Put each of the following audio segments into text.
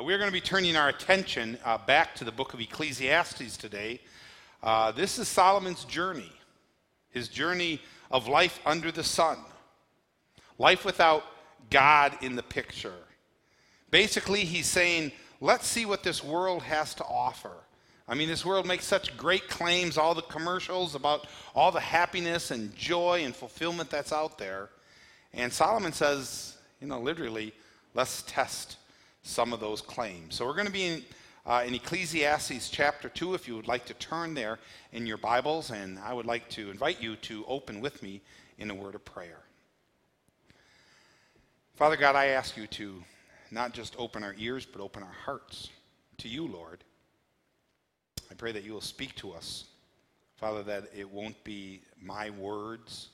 We're going to be turning our attention back to the book of Ecclesiastes today. This is Solomon's journey, his journey of life under the sun, life without God in the picture. Basically, he's saying, let's see what this world has to offer. I mean, this world makes such great claims, all the commercials about all the happiness and joy and fulfillment that's out there. And Solomon says, you know, literally, let's test some of those claims. So we're going to be in Ecclesiastes chapter 2, if you would like to turn there in your Bibles, and I would like to invite you to open with me in a word of prayer. Father God, I ask you to not just open our ears, but open our hearts to you, Lord. I pray that you will speak to us, Father, that it won't be my words,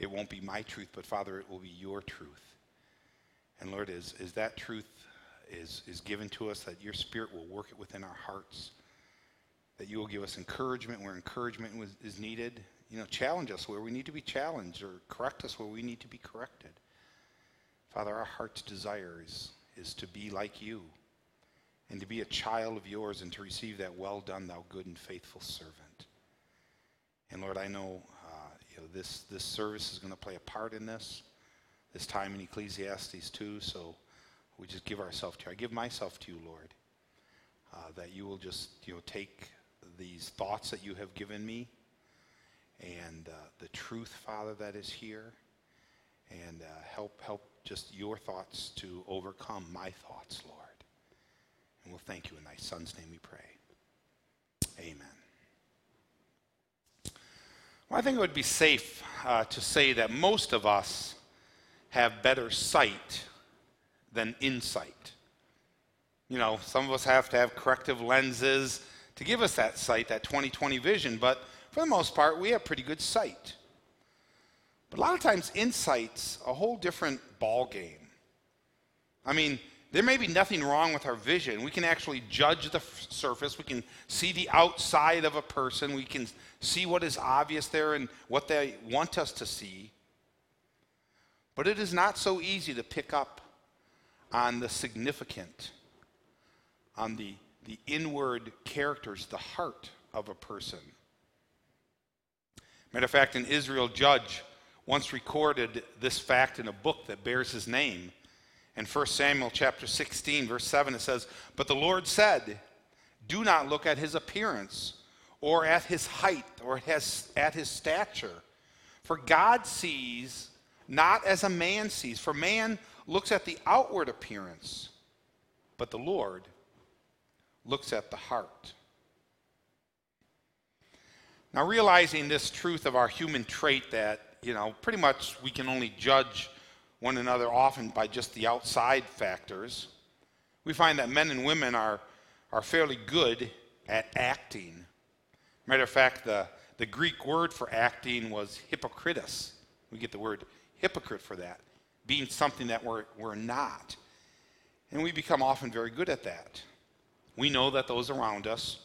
it won't be my truth, but Father, it will be your truth. And Lord, as that truth is given to us, that your Spirit will work it within our hearts, that you will give us encouragement where encouragement is needed, you know, challenge us where we need to be challenged, or correct us where we need to be corrected. Father, our heart's desire is to be like you, and to be a child of yours, and to receive that, well done, thou good and faithful servant. And Lord, I know, this service is going to play a part in this time in Ecclesiastes 2, so we just give ourselves to you. I give myself to you, Lord, that you will just, take these thoughts that you have given me, and the truth, Father, that is here, and help just your thoughts to overcome my thoughts, Lord. And we'll thank you in thy Son's name we pray. Amen. Well, I think it would be safe to say that most of us have better sight than insight. You know, some of us have to have corrective lenses to give us that sight, that 20/20 vision, but for the most part, we have pretty good sight. But a lot of times, insight's a whole different ball game. I mean, there may be nothing wrong with our vision. We can actually judge the surface. We can see the outside of a person. We can see what is obvious there and what they want us to see. But it is not so easy to pick up on the significant, on the inward characters, the heart of a person. Matter of fact, an Israel judge once recorded this fact in a book that bears his name. In First Samuel chapter 16, verse 7, it says, "But the Lord said, do not look at his appearance, or at his height, or at his stature. For God sees not as a man sees. For man looks at the outward appearance, but the Lord looks at the heart." Now, realizing this truth of our human trait that, pretty much we can only judge one another often by just the outside factors, we find that men and women are fairly good at acting. Matter of fact, the Greek word for acting was hypocritos. We get the word hypocrite for that, being something that we're not. And we become often very good at that. We know that those around us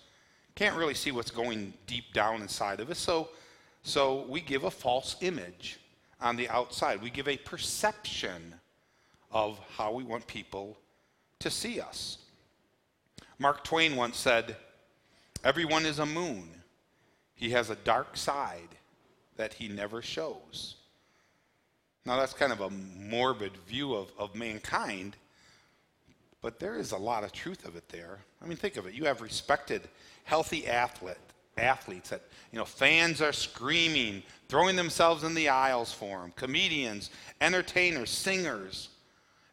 can't really see what's going deep down inside of us, so we give a false image on the outside. We give a perception of how we want people to see us. Mark Twain once said, "Everyone is a moon. He has a dark side that he never shows." Now that's kind of a morbid view of mankind, but there is a lot of truth of it there. I mean, think of it. You have respected, healthy athletes that, fans are screaming, throwing themselves in the aisles for them, comedians, entertainers, singers.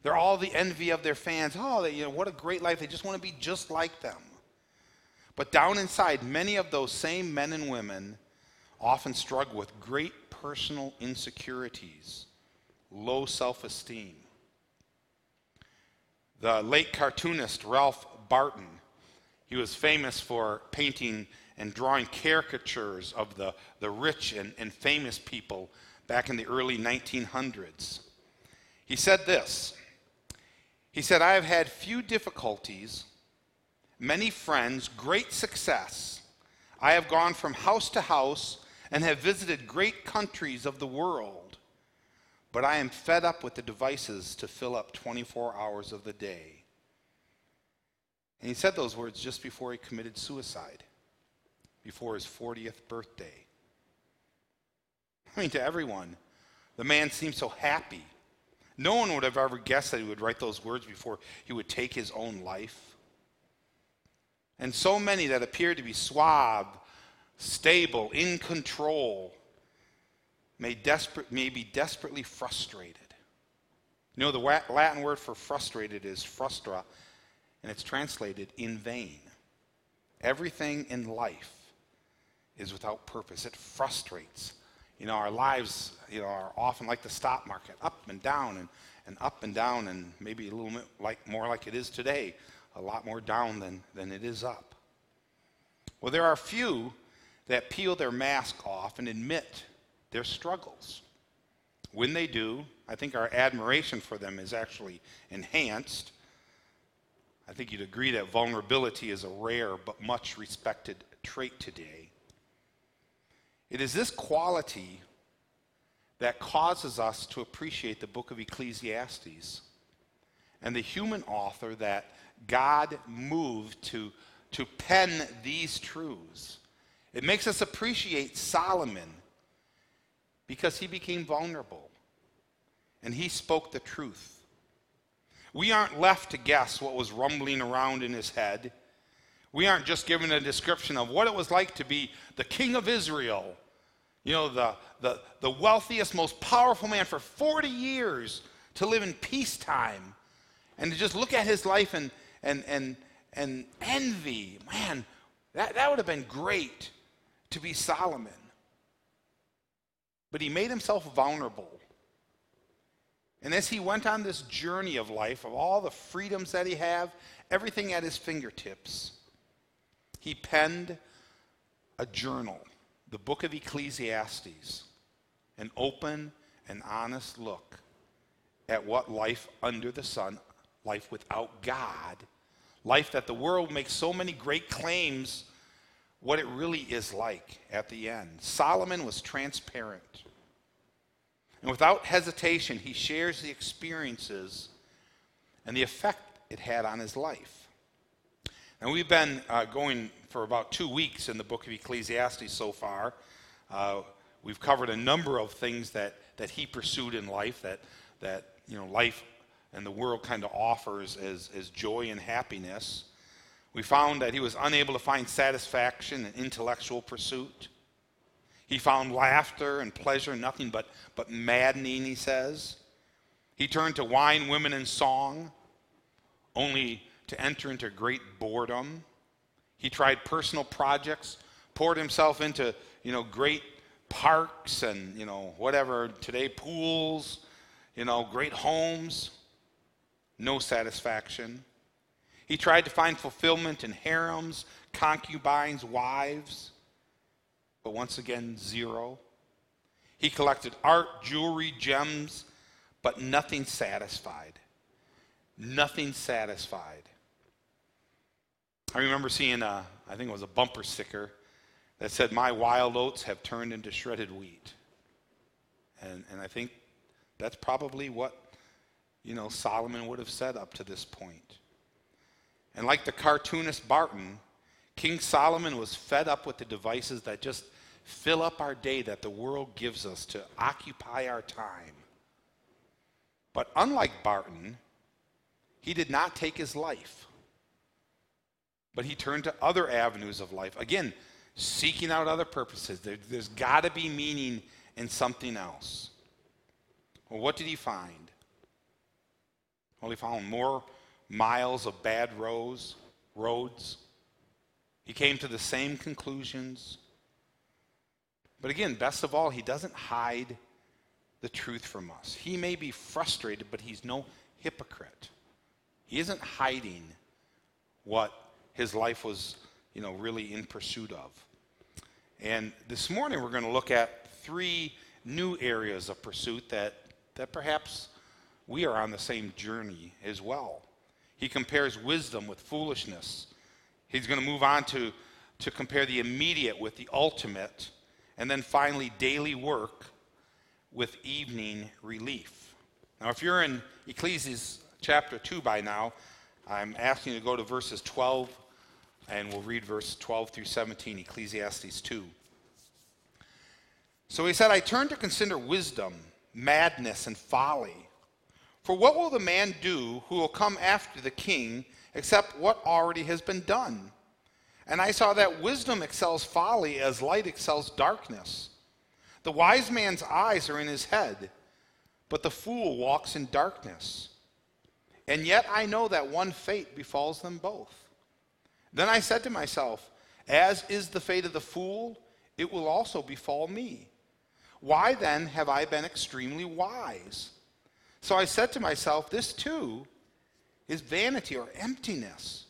They're all the envy of their fans. Oh, what a great life. They just want to be just like them. But down inside, many of those same men and women often struggle with great personal insecurities, low self-esteem. The late cartoonist Ralph Barton, he was famous for painting and drawing caricatures of the rich and famous people back in the early 1900s. He said this. He said, "I have had few difficulties, many friends, great success. I have gone from house to house and have visited great countries of the world, but I am fed up with the devices to fill up 24 hours of the day. And he said those words just before he committed suicide, before his 40th birthday. I mean, to everyone, the man seemed so happy. No one would have ever guessed that he would write those words before he would take his own life. And so many that appeared to be suave, stable, in control, may be desperately frustrated. You know, the Latin word for frustrated is frustra, and it's translated in vain. Everything in life is without purpose. It frustrates. You know, our lives, you know, are often like the stock market, up and down and up and down, and maybe a little bit like more like it is today, a lot more down than it is up. Well, there are few that peel their mask off and admit their struggles. When they do, I think our admiration for them is actually enhanced. I think you'd agree that vulnerability is a rare but much respected trait today. It is this quality that causes us to appreciate the book of Ecclesiastes and the human author that God moved to pen these truths. It makes us appreciate Solomon because he became vulnerable and he spoke the truth. We aren't left to guess what was rumbling around in his head. We aren't just given a description of what it was like to be the king of Israel, you know, the wealthiest, most powerful man for 40 years, to live in peacetime and to just look at his life and envy. Man, that would have been great to be Solomon. But he made himself vulnerable. And as he went on this journey of life, of all the freedoms that he had, everything at his fingertips, he penned a journal, the book of Ecclesiastes, an open and honest look at what life under the sun, life without God, life that the world makes so many great claims, what it really is like at the end. Solomon was transparent. And without hesitation, he shares the experiences and the effect it had on his life. And we've been going for about 2 weeks in the book of Ecclesiastes so far. We've covered a number of things that he pursued in life, that you know, life and the world kind of offers as joy and happiness. We found that he was unable to find satisfaction in intellectual pursuit. He found laughter and pleasure, nothing but maddening, he says. He turned to wine, women, and song, only to enter into great boredom. He tried personal projects, poured himself into, you know, great parks and, you know, whatever today, pools, you know, great homes. No satisfaction. He tried to find fulfillment in harems, concubines, wives, but once again, zero. He collected art, jewelry, gems, but nothing satisfied. Nothing satisfied. I remember seeing I think it was a bumper sticker that said, "My wild oats have turned into shredded wheat." And I think that's probably what, you know, Solomon would have said up to this point. And like the cartoonist Barton, King Solomon was fed up with the devices that just fill up our day that the world gives us to occupy our time. But unlike Barton, he did not take his life, but he turned to other avenues of life. Again, seeking out other purposes. There's got to be meaning in something else. Well, what did he find? Well, he found more miles of bad roads. He came to the same conclusions. But again, best of all, he doesn't hide the truth from us. He may be frustrated, but he's no hypocrite. He isn't hiding what his life was, you know, really in pursuit of. And this morning we're going to look at three new areas of pursuit that perhaps we are on the same journey as well. He compares wisdom with foolishness. He's going to move on to compare the immediate with the ultimate, and then finally daily work with evening relief. Now, if you're in Ecclesiastes chapter 2 by now, I'm asking you to go to verses 12, and we'll read verse 12 through 17, Ecclesiastes 2. So he said, I turned to consider wisdom, madness, and folly. For what will the man do who will come after the king, except what already has been done? And I saw that wisdom excels folly as light excels darkness. The wise man's eyes are in his head, but the fool walks in darkness. And yet I know that one fate befalls them both. Then I said to myself, as is the fate of the fool, it will also befall me. Why then have I been extremely wise? So I said to myself, this too is vanity or emptiness.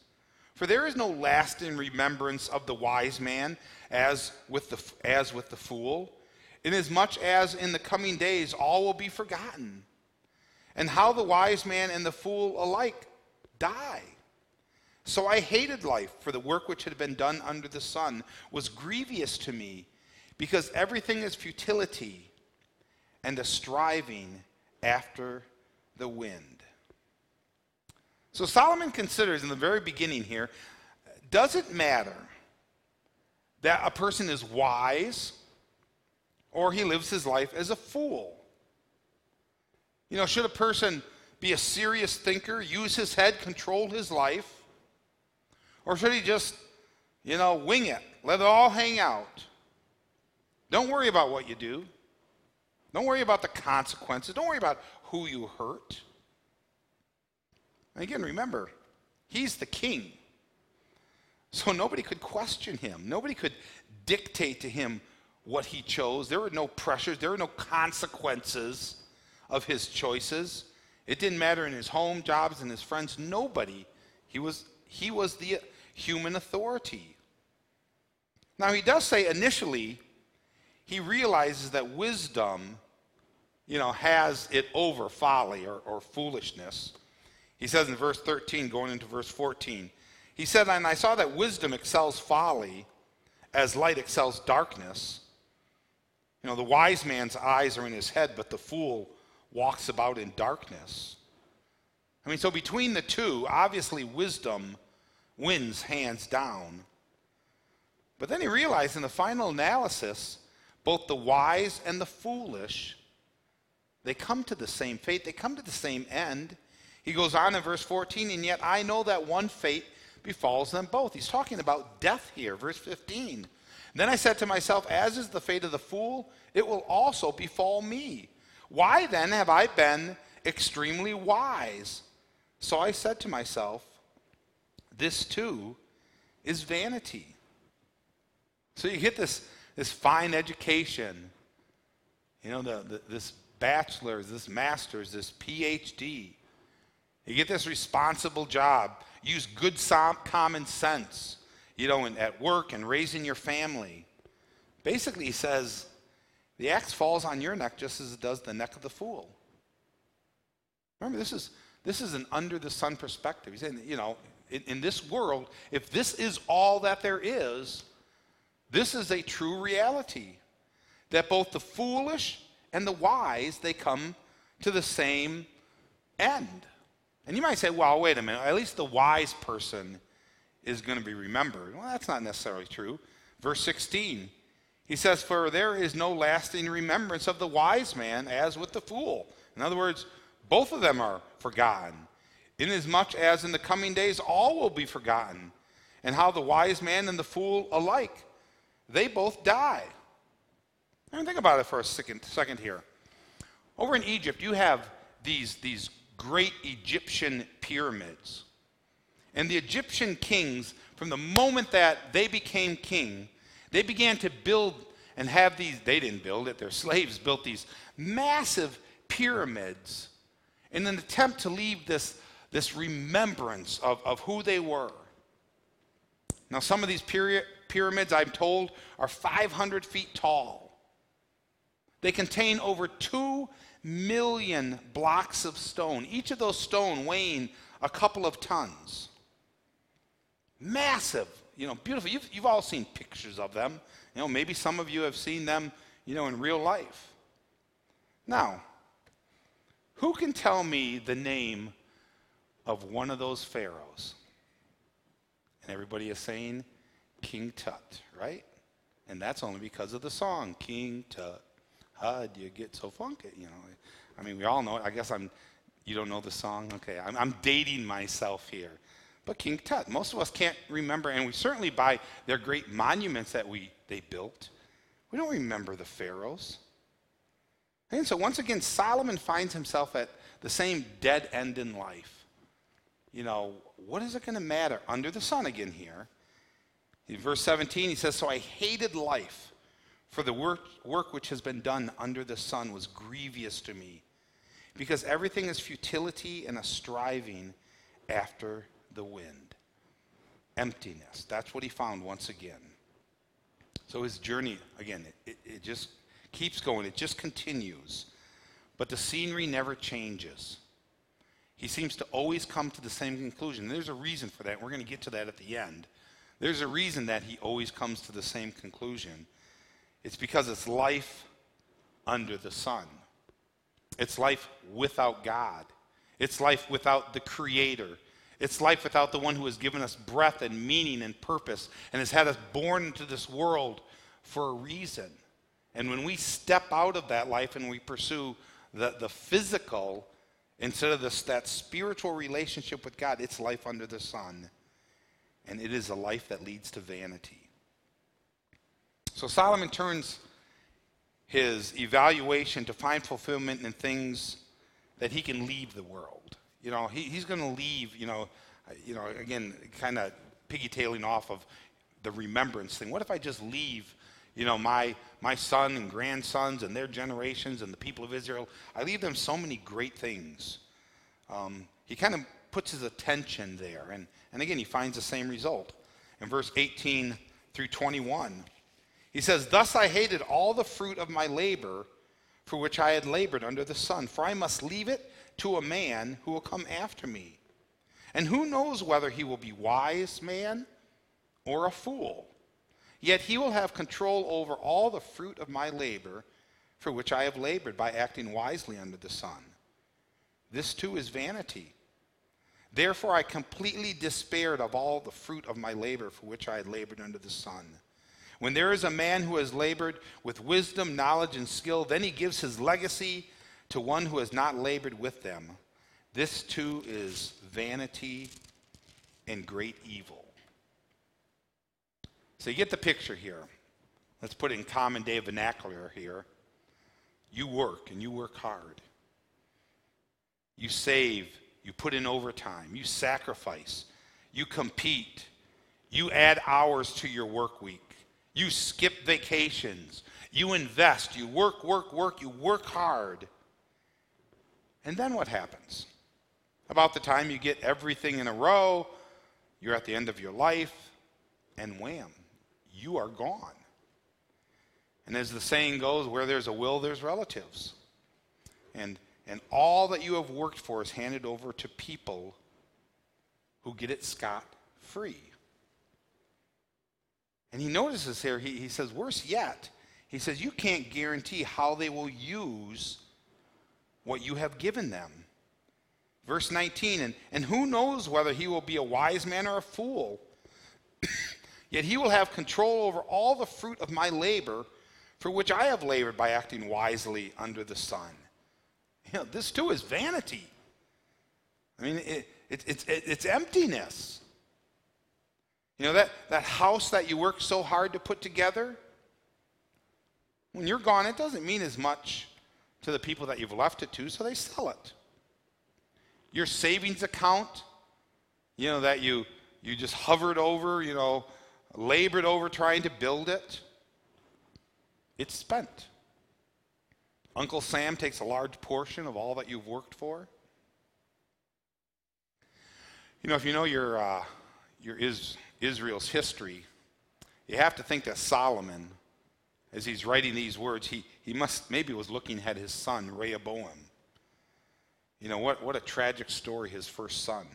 For there is no lasting remembrance of the wise man as with the fool, inasmuch as in the coming days all will be forgotten. And how the wise man and the fool alike die. So I hated life, for the work which had been done under the sun was grievous to me, because everything is futility and a striving after the wind. So Solomon considers in the very beginning here, does it matter that a person is wise or he lives his life as a fool? You know, should a person be a serious thinker, use his head, control his life? Or should he just, wing it, let it all hang out? Don't worry about what you do. Don't worry about the consequences. Don't worry about who you hurt. And again, remember, he's the king. So nobody could question him. Nobody could dictate to him what he chose. There were no pressures. There were no consequences of his choices. It didn't matter in his home, jobs, and his friends. Nobody. He was the human authority. Now, he does say initially he realizes that wisdom, has it over folly or foolishness. He says in verse 13, going into verse 14, he said, and I saw that wisdom excels folly as light excels darkness. The wise man's eyes are in his head, but the fool walks about in darkness. So between the two, obviously wisdom wins hands down. But then he realized in the final analysis, both the wise and the foolish, they come to the same fate. They come to the same end. He goes on in verse 14, and yet I know that one fate befalls them both. He's talking about death here, verse 15. Then I said to myself, as is the fate of the fool, it will also befall me. Why then have I been extremely wise? So I said to myself, this too is vanity. So you get this fine education, this bachelor's, this master's, this PhD. You get this responsible job. Use good common sense, at work and raising your family. Basically, he says, the axe falls on your neck just as it does the neck of the fool. Remember, this is an under-the-sun perspective. He's saying, in this world, if this is all that there is, this is a true reality, that both the foolish and the wise, they come to the same end. And you might say, well, wait a minute, at least the wise person is going to be remembered. Well, that's not necessarily true. Verse 16, he says, for there is no lasting remembrance of the wise man as with the fool. In other words, both of them are forgotten, inasmuch as in the coming days all will be forgotten, and how the wise man and the fool alike, they both die. I mean, think about it for a second here. Over in Egypt, you have these great Egyptian pyramids. And the Egyptian kings, from the moment that they became king, they began to build and have these, they didn't build it, their slaves built these massive pyramids in an attempt to leave this remembrance of who they were. Now, some of these pyramids, I'm told, are 500 feet tall. They contain over 2 million blocks of stone, each of those stone weighing a couple of tons. Massive, beautiful. You've all seen pictures of them. Maybe some of you have seen them, in real life. Now, who can tell me the name of one of those pharaohs. And everybody is saying King Tut, right? And that's only because of the song, King Tut. How do you get so funky? You know, I mean, we all know it. I guess you don't know the song? Okay, I'm dating myself here. But King Tut, most of us can't remember, and we certainly by their great monuments that they built, we don't remember the pharaohs. And so once again, Solomon finds himself at the same dead end in life. You know, what is it going to matter under the sun again here? In verse 17, he says, "So I hated life, for the work which has been done under the sun was grievous to me, because everything is futility and a striving after the wind." Emptiness. That's what he found once again. So his journey, again, it just keeps going. It just continues. But the scenery never changes. He seems to always come to the same conclusion. There's a reason for that. We're going to get to that at the end. There's a reason that he always comes to the same conclusion. It's because it's life under the sun. It's life without God. It's life without the Creator. It's life without the one who has given us breath and meaning and purpose and has had us born into this world for a reason. And when we step out of that life and we pursue the physical instead of that spiritual relationship with God, it's life under the sun. And it is a life that leads to vanity. So Solomon turns his evaluation to find fulfillment in things that he can leave the world. You know, he's going to leave, you know, again, kind of piggytailing off of the remembrance thing. What if I just leave, you know, my son and grandsons and their generations and the people of Israel? I leave them so many great things. He kind of puts his attention there. And again, he finds the same result. In verse 18 through 21, he says, "Thus I hated all the fruit of my labor for which I had labored under the sun, for I must leave it to a man who will come after me. And who knows whether he will be wise man or a fool? Yet he will have control over all the fruit of my labor for which I have labored by acting wisely under the sun. This too is vanity. Therefore I completely despaired of all the fruit of my labor for which I had labored under the sun. When there is a man who has labored with wisdom, knowledge, and skill, then he gives his legacy to one who has not labored with them. This too is vanity and great evil." So you get the picture here. Let's put it in common day vernacular here. You work, and you work hard. You save. You put in overtime. You sacrifice. You compete. You add hours to your work week. You skip vacations. You invest. You work. You work hard. And then what happens? About the time you get everything in a row, you're at the end of your life, and wham, you are gone. And as the saying goes, where there's a will, there's relatives. And all that you have worked for is handed over to people who get it scot-free. And he notices here, he says, worse yet, he says, you can't guarantee how they will use what you have given them. Verse 19, and who knows whether he will be a wise man or a fool? Yet he will have control over all the fruit of my labor for which I have labored by acting wisely under the sun. You know, this too is vanity. I mean, it's emptiness. You know, that house that you worked so hard to put together, when you're gone, it doesn't mean as much to the people that you've left it to, so they sell it. Your savings account, you know, that you just hovered over, you know, labored over trying to build it, it's spent. Uncle Sam takes a large portion of all that you've worked for. You know, if you know your Israel's history, you have to think that Solomon, as he's writing these words, he must maybe was looking at his son Rehoboam. You know, what a tragic story, his first son.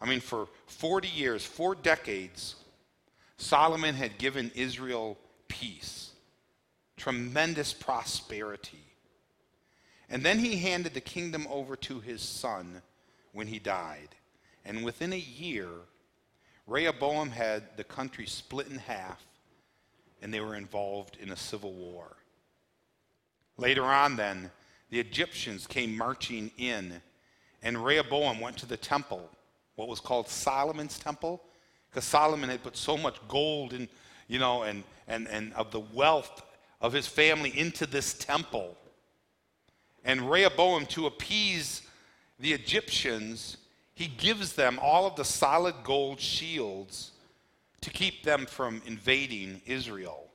I mean, for 40 years, 4 decades, Solomon had given Israel peace, tremendous prosperity. And then he handed the kingdom over to his son, when he died. And within a year, Rehoboam had the country split in half, and they were involved in a civil war. Later on then, the Egyptians came marching in, and Rehoboam went to the temple, what was called Solomon's temple, because Solomon had put so much gold and, you know, and of the wealth of his family into this temple. And Rehoboam, to appease the Egyptians, he gives them all of the solid gold shields to keep them from invading Israel.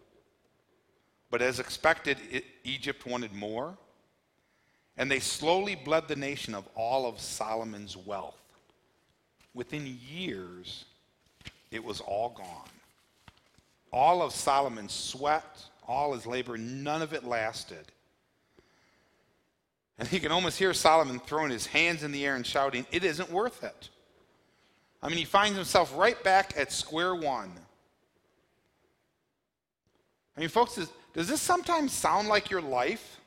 But as expected, Egypt wanted more, and they slowly bled the nation of all of Solomon's wealth. Within years, it was all gone. All of Solomon's sweat, all his labor, none of it lasted. And you can almost hear Solomon throwing his hands in the air and shouting, "It isn't worth it." I mean, he finds himself right back at square one. I mean, folks, does this sometimes sound like your life?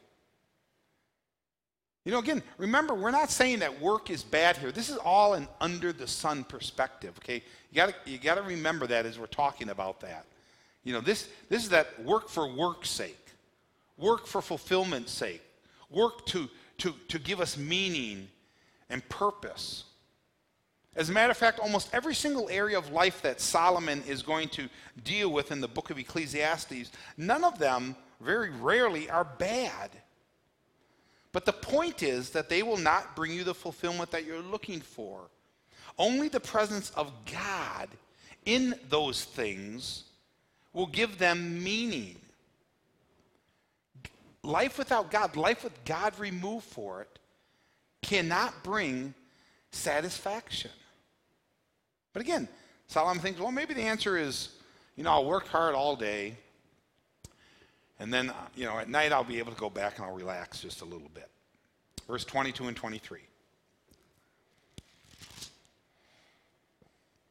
You know, again, remember, we're not saying that work is bad here. This is all an under-the-sun perspective, okay? You got to remember that as we're talking about that. You know, this is that work for work's sake, work for fulfillment's sake, work to give us meaning and purpose. As a matter of fact, almost every single area of life that Solomon is going to deal with in the book of Ecclesiastes, none of them, very rarely, are bad. But the point is that they will not bring you the fulfillment that you're looking for. Only the presence of God in those things will give them meaning. Life without God, life with God removed for it, cannot bring satisfaction. But again, Solomon thinks, well, maybe the answer is, you know, I'll work hard all day, and then, you know, at night I'll be able to go back and I'll relax just a little bit. Verse 22 and 23.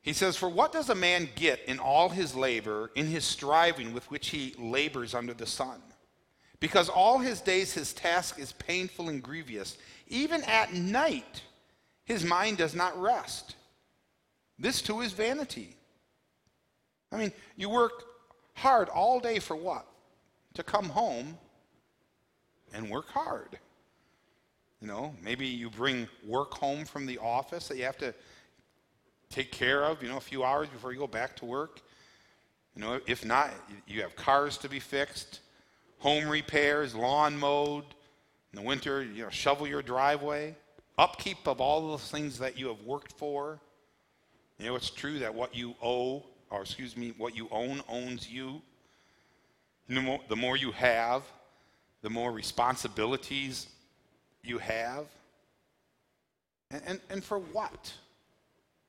He says, "For what does a man get in all his labor, in his striving with which he labors under the sun? Because all his days his task is painful and grievous. Even at night his mind does not rest. This too is vanity." I mean, you work hard all day for what? To come home and work hard. You know, maybe you bring work home from the office that you have to take care of, you know, a few hours before you go back to work. You know, if not, you have cars to be fixed, home repairs, lawn mowed. In the winter, you know, shovel your driveway. Upkeep of all those things that you have worked for. You know, it's true that what you own owns you. The more you have, the more responsibilities you have. And for what?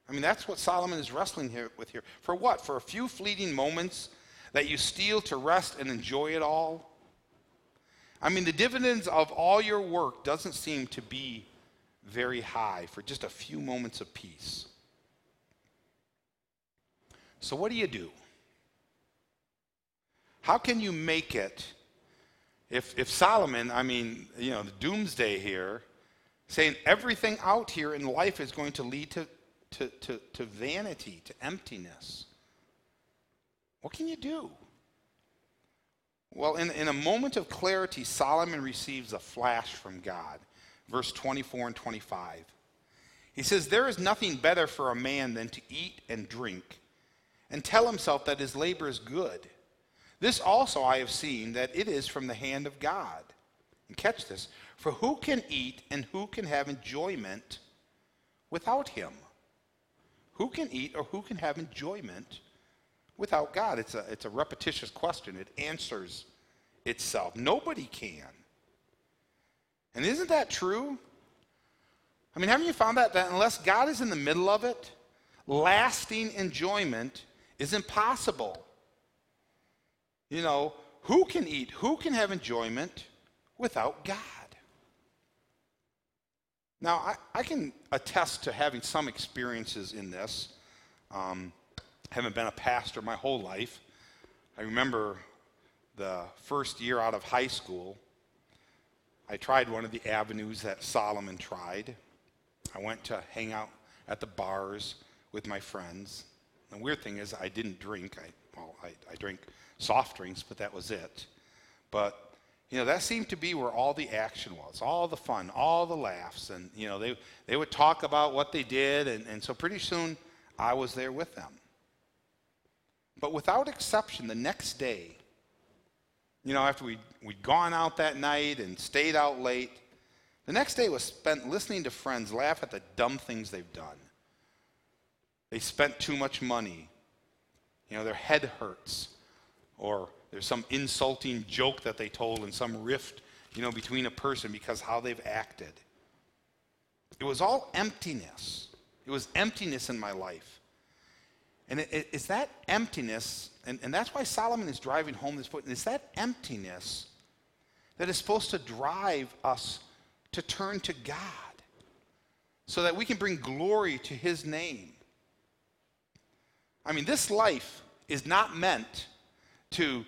I mean, that's what Solomon is wrestling with here. For what? For a few fleeting moments that you steal to rest and enjoy it all? I mean, the dividends of all your work doesn't seem to be very high for just a few moments of peace. So what do? How can you make it if Solomon, I mean, you know, the doomsday here, saying everything out here in life is going to lead to vanity, to emptiness. What can you do? Well, in a moment of clarity, Solomon receives a flash from God. Verse 24 and 25. He says, "There is nothing better for a man than to eat and drink and tell himself that his labor is good. This also I have seen, that it is from the hand of God." And catch this. "For who can eat and who can have enjoyment without him?" Who can eat or who can have enjoyment without God? It's a repetitious question. It answers itself. Nobody can. And isn't that true? I mean, haven't you found that unless God is in the middle of it, lasting enjoyment is impossible? You know, who can eat, who can have enjoyment without God? Now, I can attest to having some experiences in this. Haven't been a pastor my whole life. I remember the first year out of high school, I tried one of the avenues that Solomon tried. I went to hang out at the bars with my friends. The weird thing is I didn't drink. I drank soft drinks, but that was it. But, you know, that seemed to be where all the action was, all the fun, all the laughs. And, you know, they would talk about what they did. And so pretty soon I was there with them. But without exception, the next day, you know, after we'd gone out that night and stayed out late, the next day was spent listening to friends laugh at the dumb things they've done. They spent too much money. You know, their head hurts. Or there's some insulting joke that they told and some rift, you know, between a person because how they've acted. It was all emptiness. It was emptiness in my life. And it's that emptiness, and that's why Solomon is driving home this point, and it's that emptiness that is supposed to drive us to turn to God so that we can bring glory to his name. I mean, this life is not meant to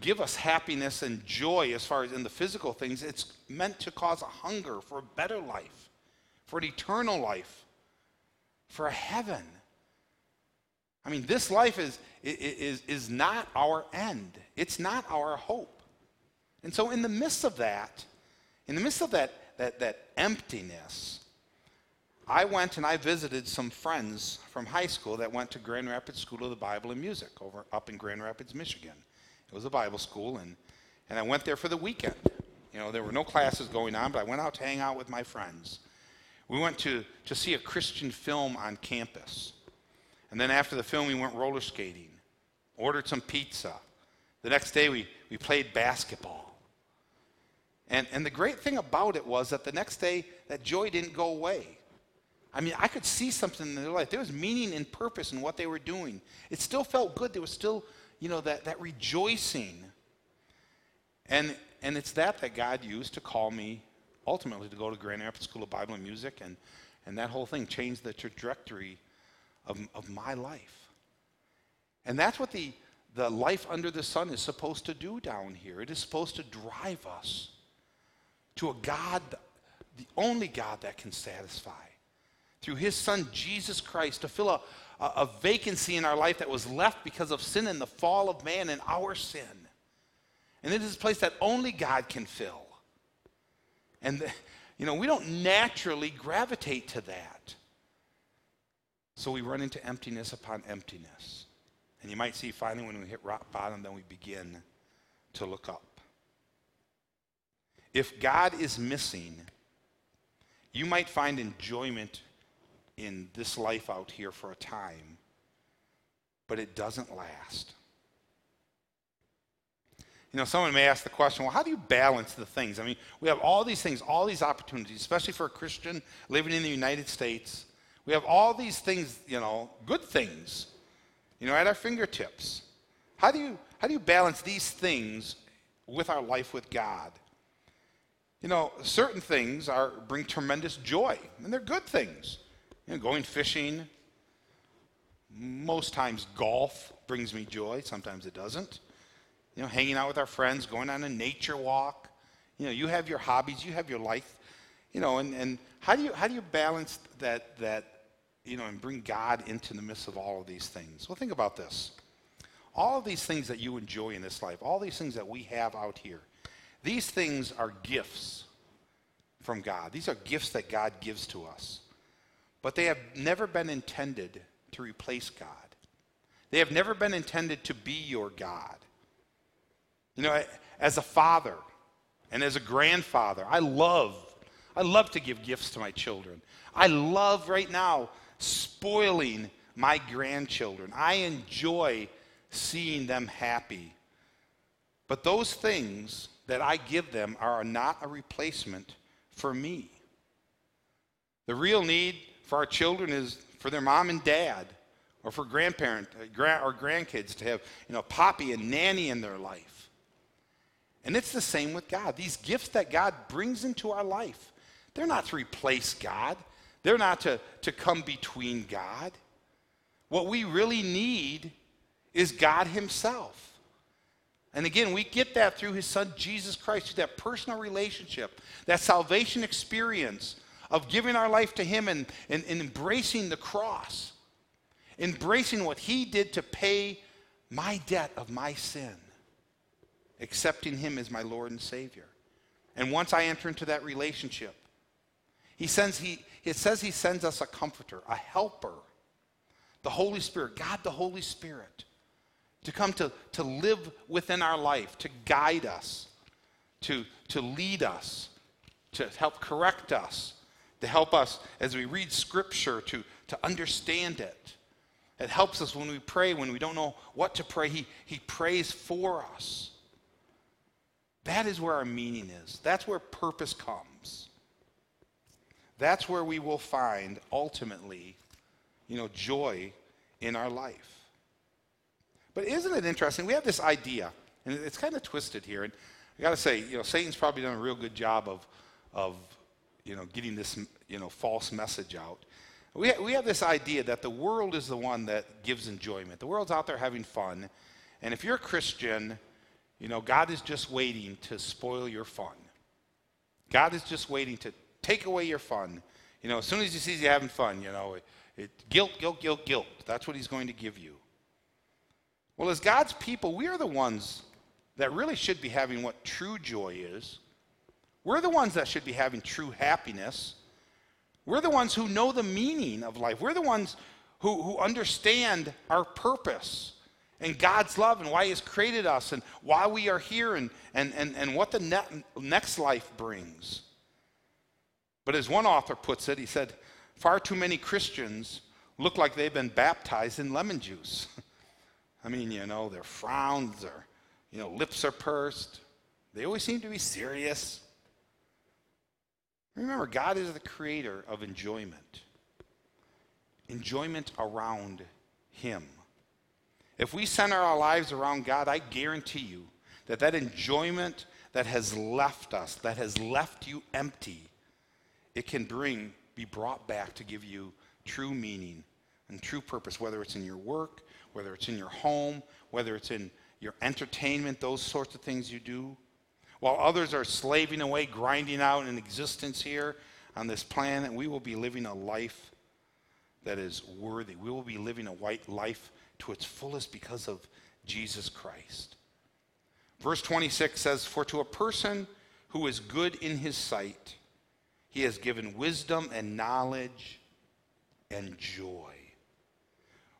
give us happiness and joy as far as in the physical things. It's meant to cause a hunger for a better life, for an eternal life, for a heaven. I mean, this life is not our end. It's not our hope. And so in the midst of that, that emptiness, I went and I visited some friends from high school that went to Grand Rapids School of the Bible and Music over up in Grand Rapids, Michigan. It was a Bible school, and I went there for the weekend. You know, there were no classes going on, but I went out to hang out with my friends. We went to see a Christian film on campus. And then after the film, we went roller skating, ordered some pizza. The next day, we played basketball. And the great thing about it was that the next day, that joy didn't go away. I mean, I could see something in their life. There was meaning and purpose in what they were doing. It still felt good. There was still, you know, that rejoicing. And it's that God used to call me, ultimately, to go to Grand Rapids School of Bible and Music. And that whole thing changed the trajectory of my life. And that's what the life under the sun is supposed to do down here. It is supposed to drive us to a God, the only God that can satisfy, through his son Jesus Christ, to fill a vacancy in our life that was left because of sin and the fall of man and our sin. And it is a place that only God can fill. And, you know, we don't naturally gravitate to that. So we run into emptiness upon emptiness. And you might see finally when we hit rock bottom, then we begin to look up. If God is missing, you might find enjoyment in this life out here for a time, but it doesn't last. You know, someone may ask the question, well, how do you balance the things? I mean, we have all these things, all these opportunities, especially for a Christian living in the United States. We have all these things, you know, good things, you know, at our fingertips. How do you balance these things with our life with God? You know, certain things bring tremendous joy, and they're good things. You know, going fishing, most times golf brings me joy, sometimes it doesn't. You know, hanging out with our friends, going on a nature walk. You know, you have your hobbies, you have your life. You know, and how do you balance that, you know, and bring God into the midst of all of these things? Well, think about this. All of these things that you enjoy in this life, all these things that we have out here, these things are gifts from God. These are gifts that God gives to us. But they have never been intended to replace God. They have never been intended to be your God. You know, as a father and as a grandfather, I love to give gifts to my children. I love right now spoiling my grandchildren. I enjoy seeing them happy. But those things that I give them are not a replacement for me. The real need for our children is for their mom and dad, or for grandkids to have, you know, Poppy and Nanny in their life. And it's the same with God. These gifts that God brings into our life, they're not to replace God. They're not to come between God. What we really need is God himself. And again, we get that through his son, Jesus Christ, through that personal relationship, that salvation experience of giving our life to him and embracing the cross, embracing what he did to pay my debt of my sin, accepting him as my Lord and Savior. And once I enter into that relationship, it says he sends us a comforter, a helper, the Holy Spirit, God the Holy Spirit, to come to live within our life, to guide us, to lead us, to help correct us, to help us as we read Scripture, to understand it. It helps us when we pray, when we don't know what to pray. He prays for us. That is where our meaning is. That's where purpose comes. That's where we will find, ultimately, joy in our life. But isn't it interesting? We have this idea, and it's kind of twisted here. And I got to say, Satan's probably done a real good job of getting this, false message out. We have this idea that the world is the one that gives enjoyment. The world's out there having fun. And if you're a Christian, God is just waiting to spoil your fun. God is just waiting to take away your fun. As soon as he sees you having fun, guilt. That's what he's going to give you. Well, as God's people, we are the ones that really should be having what true joy is. We're the ones that should be having true happiness. We're the ones who know the meaning of life. We're the ones who understand our purpose and God's love and why he's created us and why we are here and what the next life brings. But as one author puts it, he said, far too many Christians look like they've been baptized in lemon juice. I mean, their frowns, their lips are pursed. They always seem to be serious. Remember, God is the creator of enjoyment. Enjoyment around him. If we center our lives around God, I guarantee you that enjoyment that has left us, that has left you empty, it can be brought back to give you true meaning and true purpose, whether it's in your work, whether it's in your home, whether it's in your entertainment, those sorts of things you do. While others are slaving away, grinding out an existence here on this planet, we will be living a life that is worthy. We will be living a life to its fullest because of Jesus Christ. Verse 26 says, "For to a person who is good in his sight, he has given wisdom and knowledge and joy.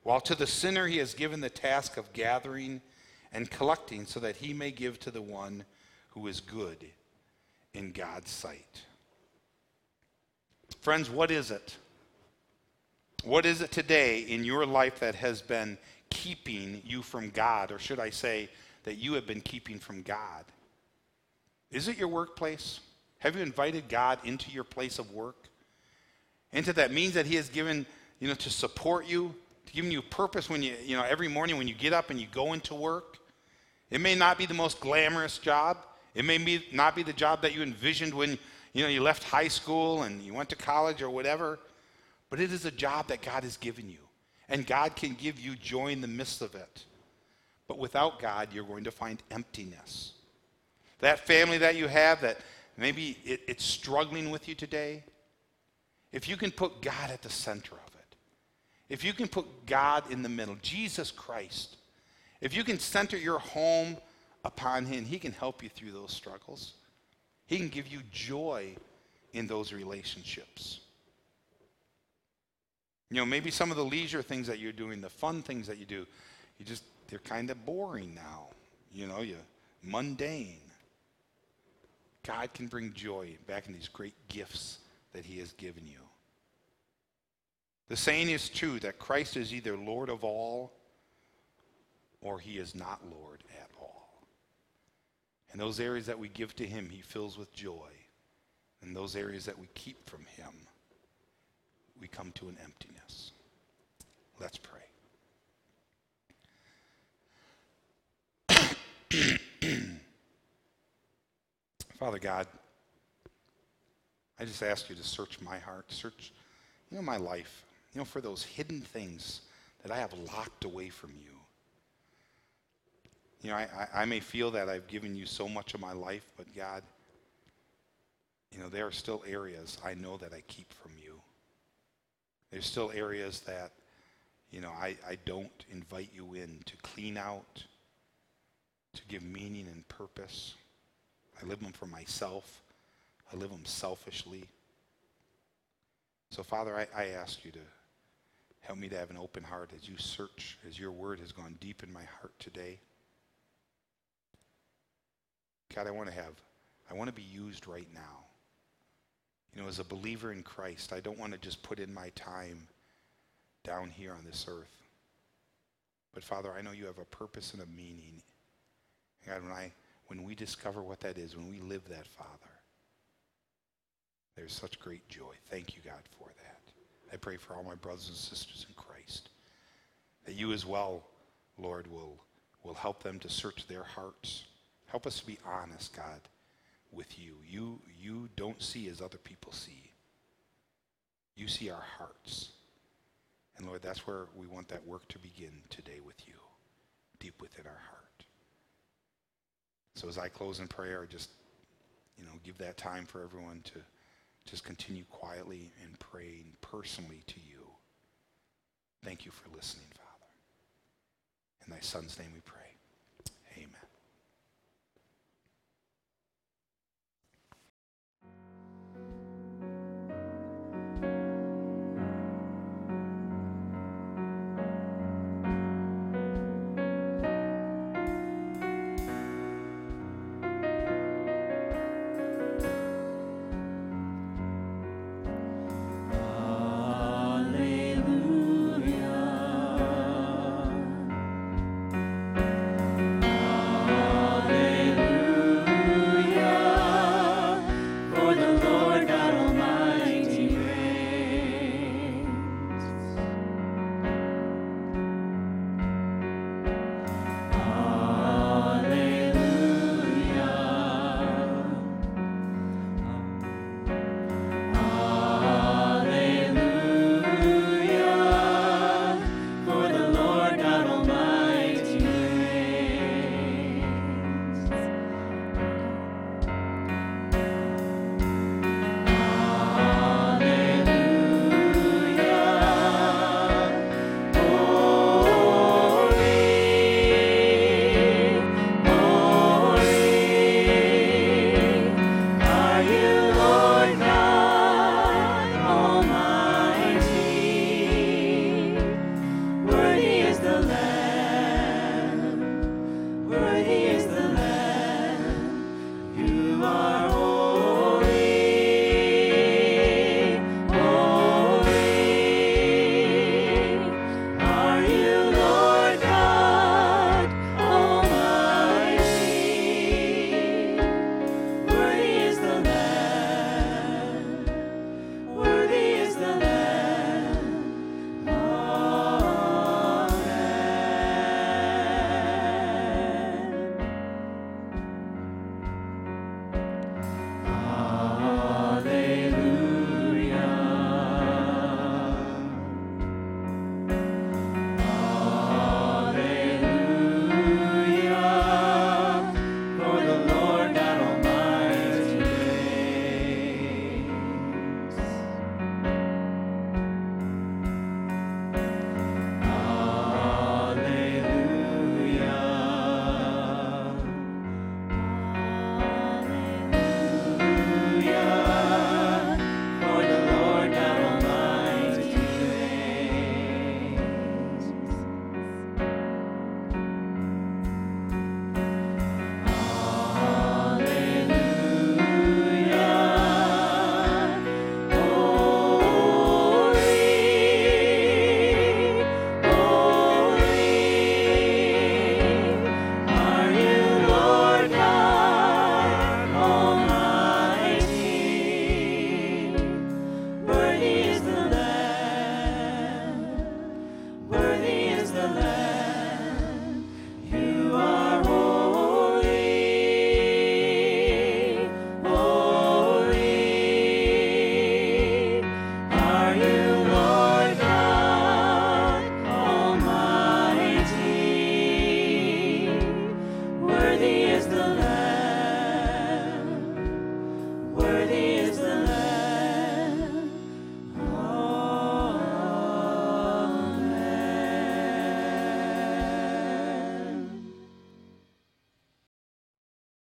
While to the sinner he has given the task of gathering and collecting so that he may give to the one who is good in God's sight." Friends, what is it? What is it today in your life that has been keeping you from God? Or should I say that you have been keeping from God? Is it your workplace? Have you invited God into your place of work? Into that means that he has given, to support you, to giving you purpose when you every morning when you get up and you go into work. It may not be the most glamorous job. It may not be the job that you envisioned when you left high school and you went to college or whatever, but it is a job that God has given you, and God can give you joy in the midst of it. But without God, you're going to find emptiness. That family that you have, that maybe it's struggling with you today, if you can put God at the center of it, if you can put God in the middle, Jesus Christ, if you can center your home upon him, he can help you through those struggles. He can give you joy in those relationships. Maybe some of the leisure things that you're doing, the fun things that you do, they're kind of boring now. You're mundane. God can bring joy back in these great gifts that he has given you. The saying is true that Christ is either Lord of all or he is not Lord at all. And those areas that we give to him, he fills with joy. And those areas that we keep from him, we come to an emptiness. Let's pray. Father God, I just ask you to search my heart, search, my life, for those hidden things that I have locked away from you. I may feel that I've given you so much of my life, but God, You know, there are still areas I know that I keep from you. There's still areas that, you know, I don't invite you in to clean out, to give meaning and purpose. I live them for myself. I live them selfishly. So, Father, I ask you to help me to have an open heart as you search, as your word has gone deep in my heart today. God, I want to be used right now. You know, as a believer in Christ, I don't want to just put in my time down here on this earth. But Father, I know you have a purpose and a meaning. God, when we discover what that is, when we live that, Father, there's such great joy. Thank you, God, for that. I pray for all my brothers and sisters in Christ, that you as well, Lord, will help them to search their hearts. Help us to be honest, God, with you. You don't see as other people see. You see our hearts. And Lord, that's where we want that work to begin today with you, deep within our heart. So as I close in prayer, just, you know, give that time for everyone to just continue quietly and praying personally to you. Thank you for listening, Father. In thy Son's name we pray. Amen.